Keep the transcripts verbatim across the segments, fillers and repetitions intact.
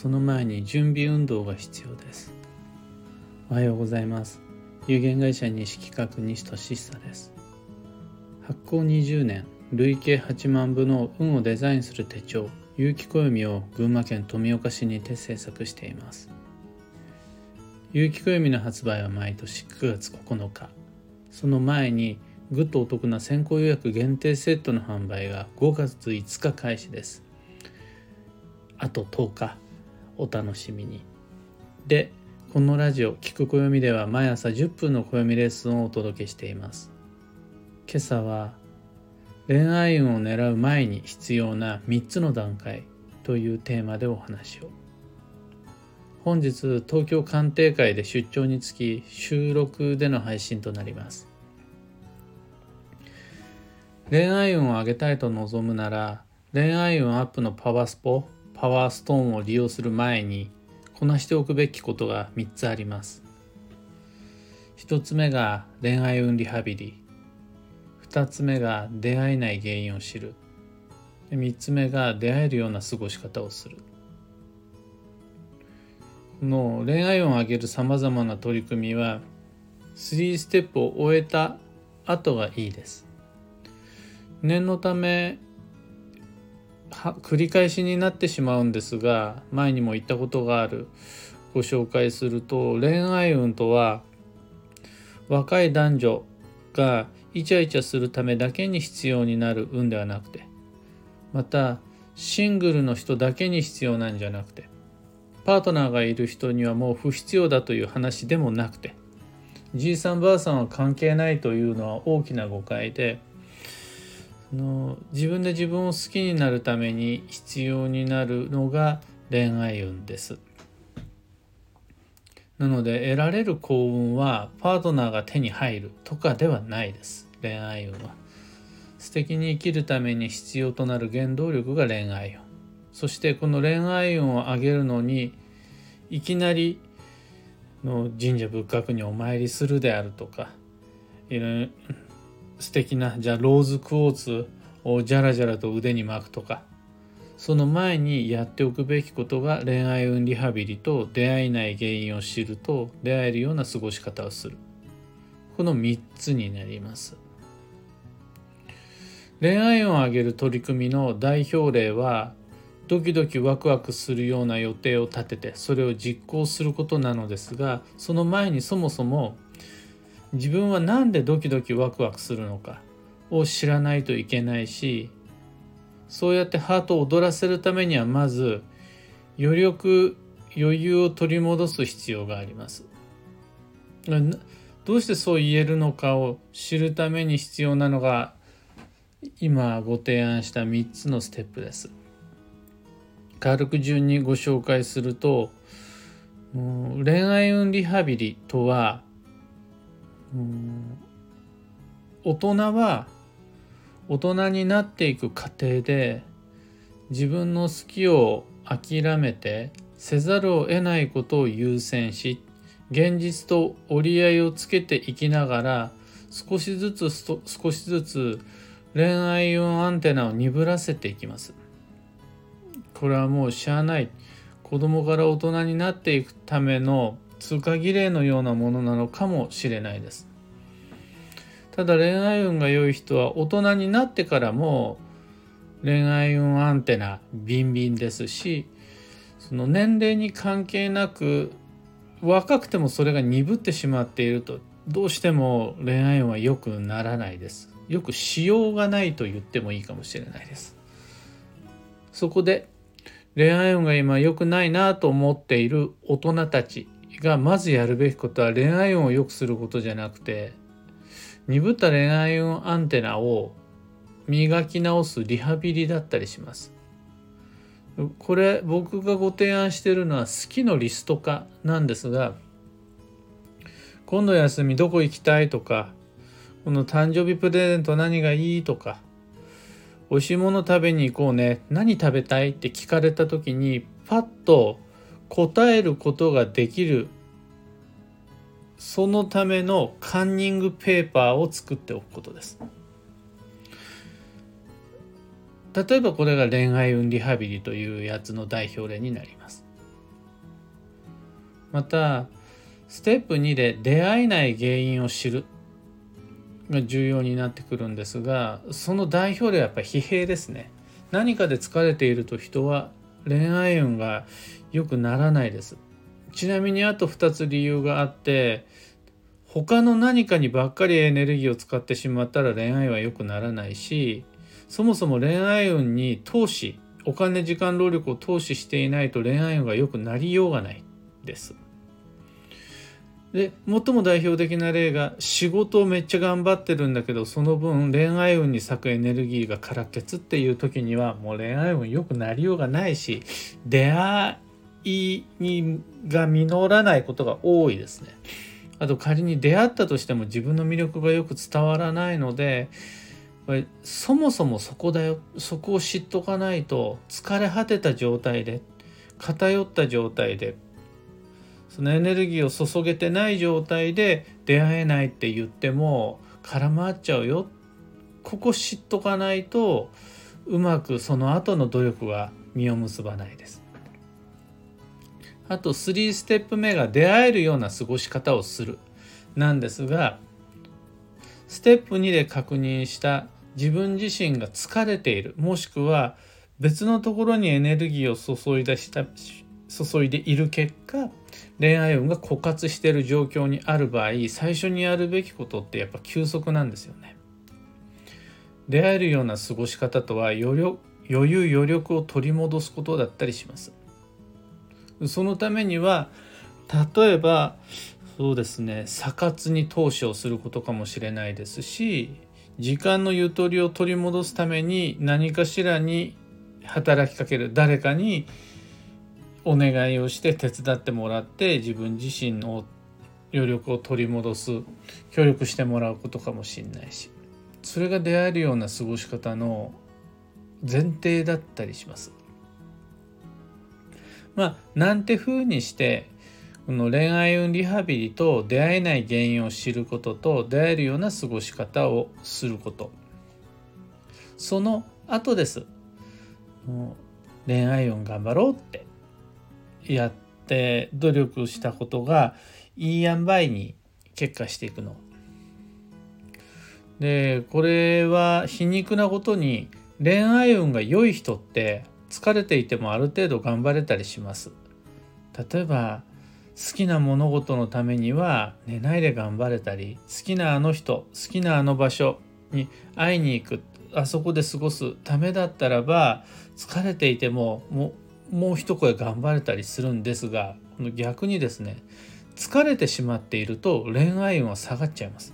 その前に準備運動が必要です。おはようございます。有限会社西企画西俊久です。発行にじゅうねん累計はちまんぶの運をデザインする手帳有機暦を群馬県富岡市にて制作しています。有機暦の発売は毎年くがつここのか、その前にぐっとお得な先行予約限定セットの販売がごがついつか開始です。あととおかお楽しみに。で、このラジオ聞く暦では毎朝じゅっぷんの暦レッスンをお届けしています。今朝は恋愛運を狙う前に必要なみっつの段階というテーマでお話を。本日東京鑑定会で出張につき収録での配信となります。恋愛運を上げたいと望むなら、恋愛運アップのパワースポ、パワーストーンを利用する前にこなしておくべきことがみっつあります。ひとつめが恋愛運リハビリ。ふたつめが出会えない原因を知る。みっつめが出会えるような過ごし方をする。この恋愛運を上げるさまざまな取り組みはさんステップを終えた後がいいです。念のため繰り返しになってしまうんですが、前にも言ったことがあるご紹介すると、恋愛運とは若い男女がイチャイチャするためだけに必要になる運ではなくて、またシングルの人だけに必要なんじゃなくて、パートナーがいる人にはもう不必要だという話でもなくて、じいさんばあさんは関係ないというのは大きな誤解で、の自分で自分を好きになるために必要になるのが恋愛運です。なので得られる幸運はパートナーが手に入るとかではないです。恋愛運は素敵に生きるために必要となる原動力が恋愛運。そしてこの恋愛運を上げるのにいきなりの神社仏閣にお参りするであるとか、いろいろ素敵なじゃあローズクォーツをジャラジャラと腕に巻くとか、その前にやっておくべきことが恋愛運リハビリと出会えない原因を知ると出会えるような過ごし方をする、このみっつになります。恋愛運を上げる取り組みの代表例は、ドキドキワクワクするような予定を立ててそれを実行することなのですが、その前にそもそも自分はなんでドキドキワクワクするのかを知らないといけないし、そうやってハートを踊らせるためにはまず余力余裕を取り戻す必要があります。どうしてそう言えるのかを知るために必要なのが今ご提案したみっつのステップです。軽く順にご紹介すると、恋愛運リハビリとは、うん、大人は大人になっていく過程で自分の好きを諦めてせざるを得ないことを優先し、現実と折り合いをつけていきながら少しずつ少しずつ恋愛運アンテナを鈍らせていきます。これはもうしゃあない、子供から大人になっていくための通過儀礼のようなものなのかもしれないです。ただ恋愛運が良い人は大人になってからも恋愛運アンテナビンビンですし、その年齢に関係なく若くてもそれが鈍ってしまっていると、どうしても恋愛運は良くならないです。よくしようがないと言ってもいいかもしれないです。そこで恋愛運が今良くないなと思っている大人たちがまずやるべきことは、恋愛運を良くすることじゃなくて、鈍った恋愛運アンテナを磨き直すリハビリだったりします。これ僕がご提案しているのは好きのリスト化なんですが、今度休みどこ行きたいとか、この誕生日プレゼント何がいいとか、美味しいもの食べに行こうね、何食べたいって聞かれた時にパッと答えることができる、そのためのカンニングペーパーを作っておくことです。例えばこれが恋愛運リハビリというやつの代表例になります。またステップにで出会えない原因を知るが重要になってくるんですが、その代表ではやっぱり疲弊ですね。何かで疲れていると人は恋愛運が良くならないです。ちなみにあとふたつ理由があって、他の何かにばっかりエネルギーを使ってしまったら恋愛は良くならないし、そもそも恋愛運に投資、お金、時間、労力を投資していないと恋愛運が良くなりようがないです。で、最も代表的な例が、仕事をめっちゃ頑張ってるんだけど、その分恋愛運に割くエネルギーが空欠っていう時には、もう恋愛運良くなりようがないし、出会いが実らないことが多いですね。あと仮に出会ったとしても自分の魅力がよく伝わらないので、そもそもそこだよ、そこを知っとかないと疲れ果てた状態で、偏った状態で、そのエネルギーを注げてない状態で出会えないって言っても空回っちゃうよ。ここ知っとかないとうまくその後の努力は実を結ばないです。あとさんステップ目が出会えるような過ごし方をするなんですが、ステップにで確認した自分自身が疲れている、もしくは別のところにエネルギーを注いだした注いでいる結果、恋愛運が枯渇している状況にある場合、最初にやるべきことってやっぱ休息なんですよね。出会えるような過ごし方とは余力、余裕余力を取り戻すことだったりします。そのためには、例えばそうですね、査活に投資をすることかもしれないですし、時間のゆとりを取り戻すために何かしらに働きかける、誰かにお願いをして手伝ってもらって自分自身の余力を取り戻す、協力してもらうことかもしれないし、それが出会えるような過ごし方の前提だったりします。まあ、なんて風にしてこの恋愛運リハビリと出会えない原因を知ることと出会えるような過ごし方をすること、その後です。恋愛運頑張ろうってやって努力したことがいい塩梅に結果していくので、これは皮肉なことに恋愛運が良い人って疲れていてもある程度頑張れたりします。例えば好きな物事のためには寝ないで頑張れたり、好きなあの人、好きなあの場所に会いに行く、あそこで過ごすためだったらば疲れていてももう、もう一声頑張れたりするんですが、逆にですね、疲れてしまっていると恋愛運は下がっちゃいます。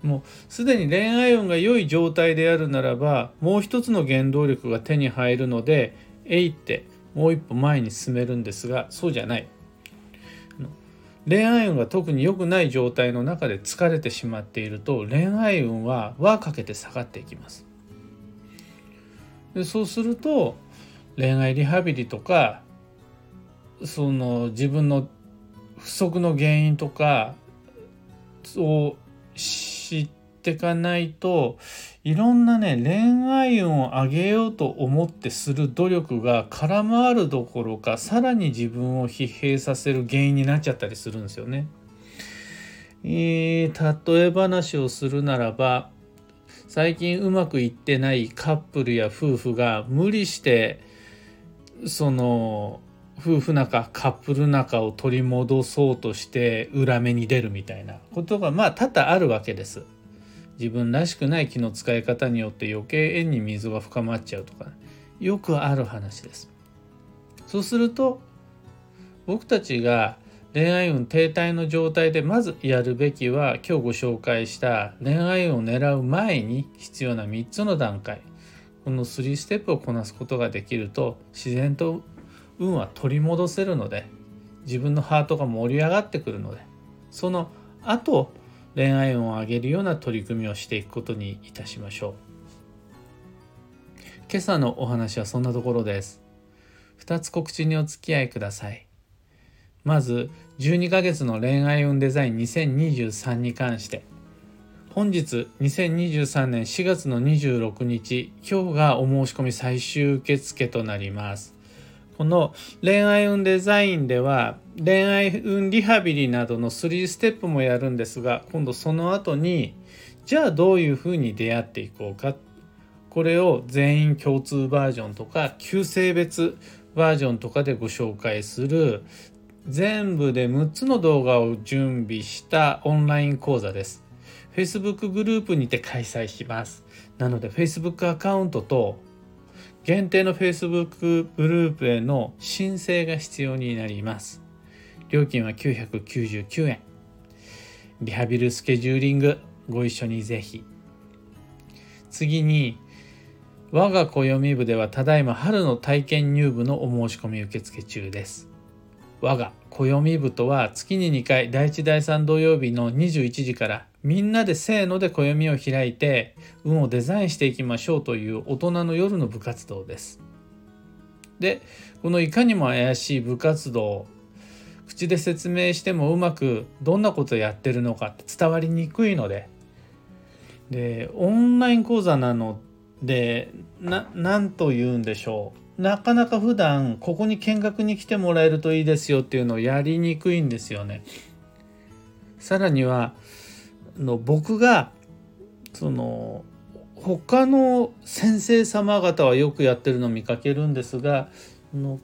もうすでに恋愛運が良い状態であるならば、もう一つの原動力が手に入るので、えいってもう一歩前に進めるんですが、そうじゃない。恋愛運が特に良くない状態の中で疲れてしまっていると、恋愛運は輪かけて下がっていきます。で、そうすると恋愛リハビリとか、その自分の不足の原因とかを知ってかないと、いろんなね、恋愛運を上げようと思ってする努力が空回るどころか、さらに自分を疲弊させる原因になっちゃったりするんですよね。えー、例え話をするならば、最近うまくいってないカップルや夫婦が無理してその夫婦仲、カップル仲を取り戻そうとして裏目に出るみたいなことがまあ多々あるわけです。自分らしくない気の使い方によって余計縁に溝が深まっちゃうとか、よくある話です。そうすると僕たちが恋愛運停滞の状態でまずやるべきは、今日ご紹介した恋愛運を狙う前に必要なみっつの段階、このさんステップをこなすことができると自然と運は取り戻せるので、自分のハートが盛り上がってくるので、その後恋愛運を上げるような取り組みをしていくことにいたしましょう。今朝のお話はそんなところです。ふたつ告知にお付き合いください。まずじゅうにかげつの恋愛運デザインにせんにじゅうさんに関して、本日にせんにじゅうさんねんしがつのにじゅうろくにち、今日がお申し込み最終受付となります。この恋愛運デザインでは恋愛運リハビリなどのスリーステップもやるんですが、今度その後にじゃあどういうふうに出会っていこうか、これを全員共通バージョンとか旧性別バージョンとかでご紹介する全部でむっつの動画を準備したオンライン講座です。 Facebook グループにて開催します。なので Facebook アカウントと限定の Facebook グループへの申請が必要になります。料金はきゅうひゃくきゅうじゅうきゅうえん。リハビリスケジューリングご一緒にぜひ。次に我が暦部ではただいま春の体験入部のお申し込み受付中です。我が暦部とは月ににかいだいいちだいさん土曜日のにじゅういちじからみんなでせーので暦を開いて運をデザインしていきましょうという大人の夜の部活動です。で、このいかにも怪しい部活動、口で説明してもうまくどんなことやってるのかって伝わりにくいので、でオンライン講座なので な, なんと言うんでしょう、なかなか普段ここに見学に来てもらえるといいですよっていうのをやりにくいんですよね。さらにはの僕がその他の先生様方はよくやってるの見かけるんですが、の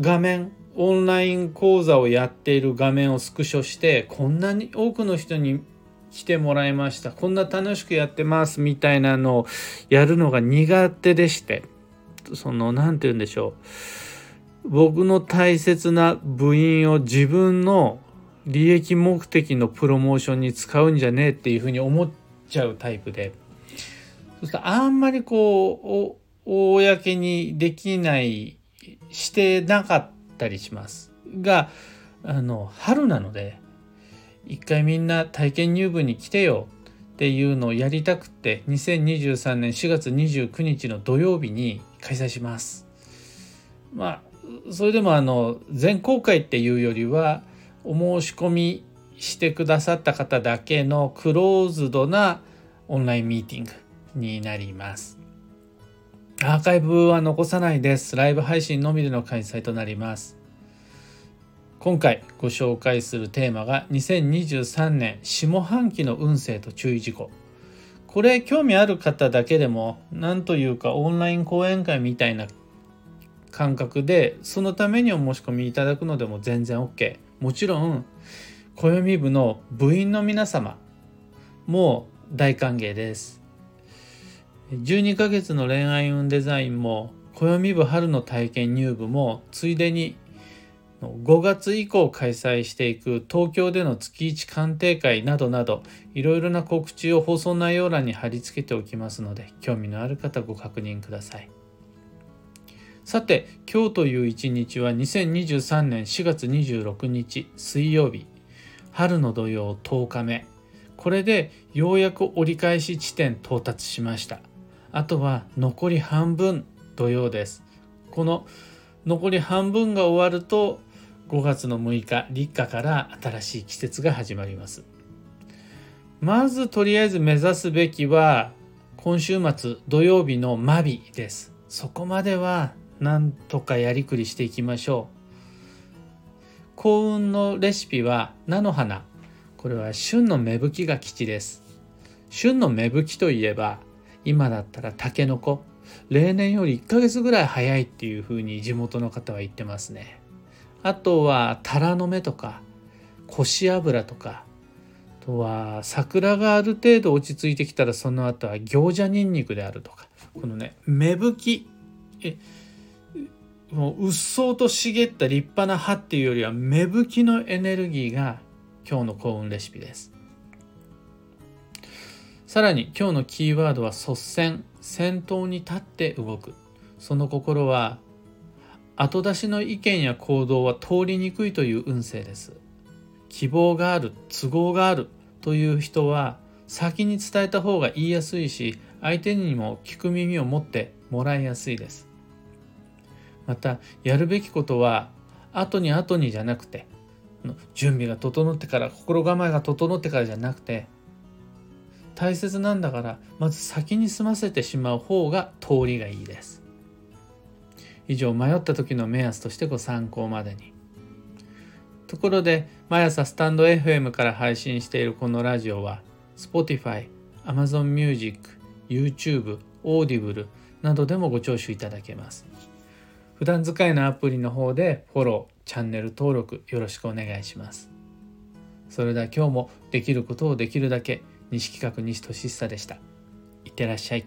画面オンライン講座をやっている画面をスクショしてこんなに多くの人に来てもらいました、こんな楽しくやってますみたいなのをやるのが苦手でして、そのなんて言うんでしょう、僕の大切な部員を自分の利益目的のプロモーションに使うんじゃねえっていうふうに思っちゃうタイプで、そうするとあんまりこう公にできないしてなかったりしますが、あの春なので一回みんな体験入部に来てよっていうのをやりたくてにせんにじゅうさんねんしがつにじゅうくにちの土曜日に開催します。まあそれでもあの全公開っていうよりはお申し込みしてくださった方だけのクローズドなオンラインミーティングになります。アーカイブは残さないです。ライブ配信のみでの開催となります。今回ご紹介するテーマがにせんにじゅうさんねん下半期の運勢と注意事項。これ興味ある方だけでもなんというかオンライン講演会みたいな感覚でそのためにお申し込みいただくのでも全然 OK。もちろん暦部の部員の皆様も大歓迎です。じゅうにかげつの恋愛運デザインも暦部春の体験入部もついでにごがつ以降開催していく東京での月いち鑑定会などなどいろいろな告知を放送内容欄に貼り付けておきますので、興味のある方ご確認ください。さて今日という一日はにせんにじゅうさんねんしがつにじゅうろくにち水曜日、春の土曜とおかめ。これでようやく折り返し地点到達しました。あとは残り半分土曜です。この残り半分が終わるとごがつのむいか立夏から新しい季節が始まります。まずとりあえず目指すべきは今週末土曜日の間日です。そこまではなんとかやりくりしていきましょう。幸運のレシピは菜の花。これは旬の芽吹きが吉です。旬の芽吹きといえば今だったらタケノコ、例年よりいっかげつぐらい早いっていう風に地元の方は言ってますね。あとはタラの芽とかコシ油とか、あとは桜がある程度落ち着いてきたらその後は餃子ニンニクであるとか、このね芽吹き、えもううっそうと茂った立派な葉っていうよりは芽吹きのエネルギーが今日の幸運レシピです。さらに今日のキーワードは率先、先頭に立って動く。その心は後出しの意見や行動は通りにくいという運勢です。希望がある、都合があるという人は先に伝えた方が言いやすいし、相手にも聞く耳を持ってもらいやすいです。またやるべきことは後に後にじゃなくて、準備が整ってから、心構えが整ってからじゃなくて、大切なんだからまず先に済ませてしまう方が通りがいいです。以上、迷った時の目安としてご参考までに。ところで、毎朝スタンド エフエム から配信しているこのラジオは Spotify、Amazon Music、YouTube、Audible などでもご聴取いただけます。普段使いのアプリの方でフォロー、チャンネル登録よろしくお願いします。それでは今日もできることをできるだけ、西企画西俊久でした。いってらっしゃい。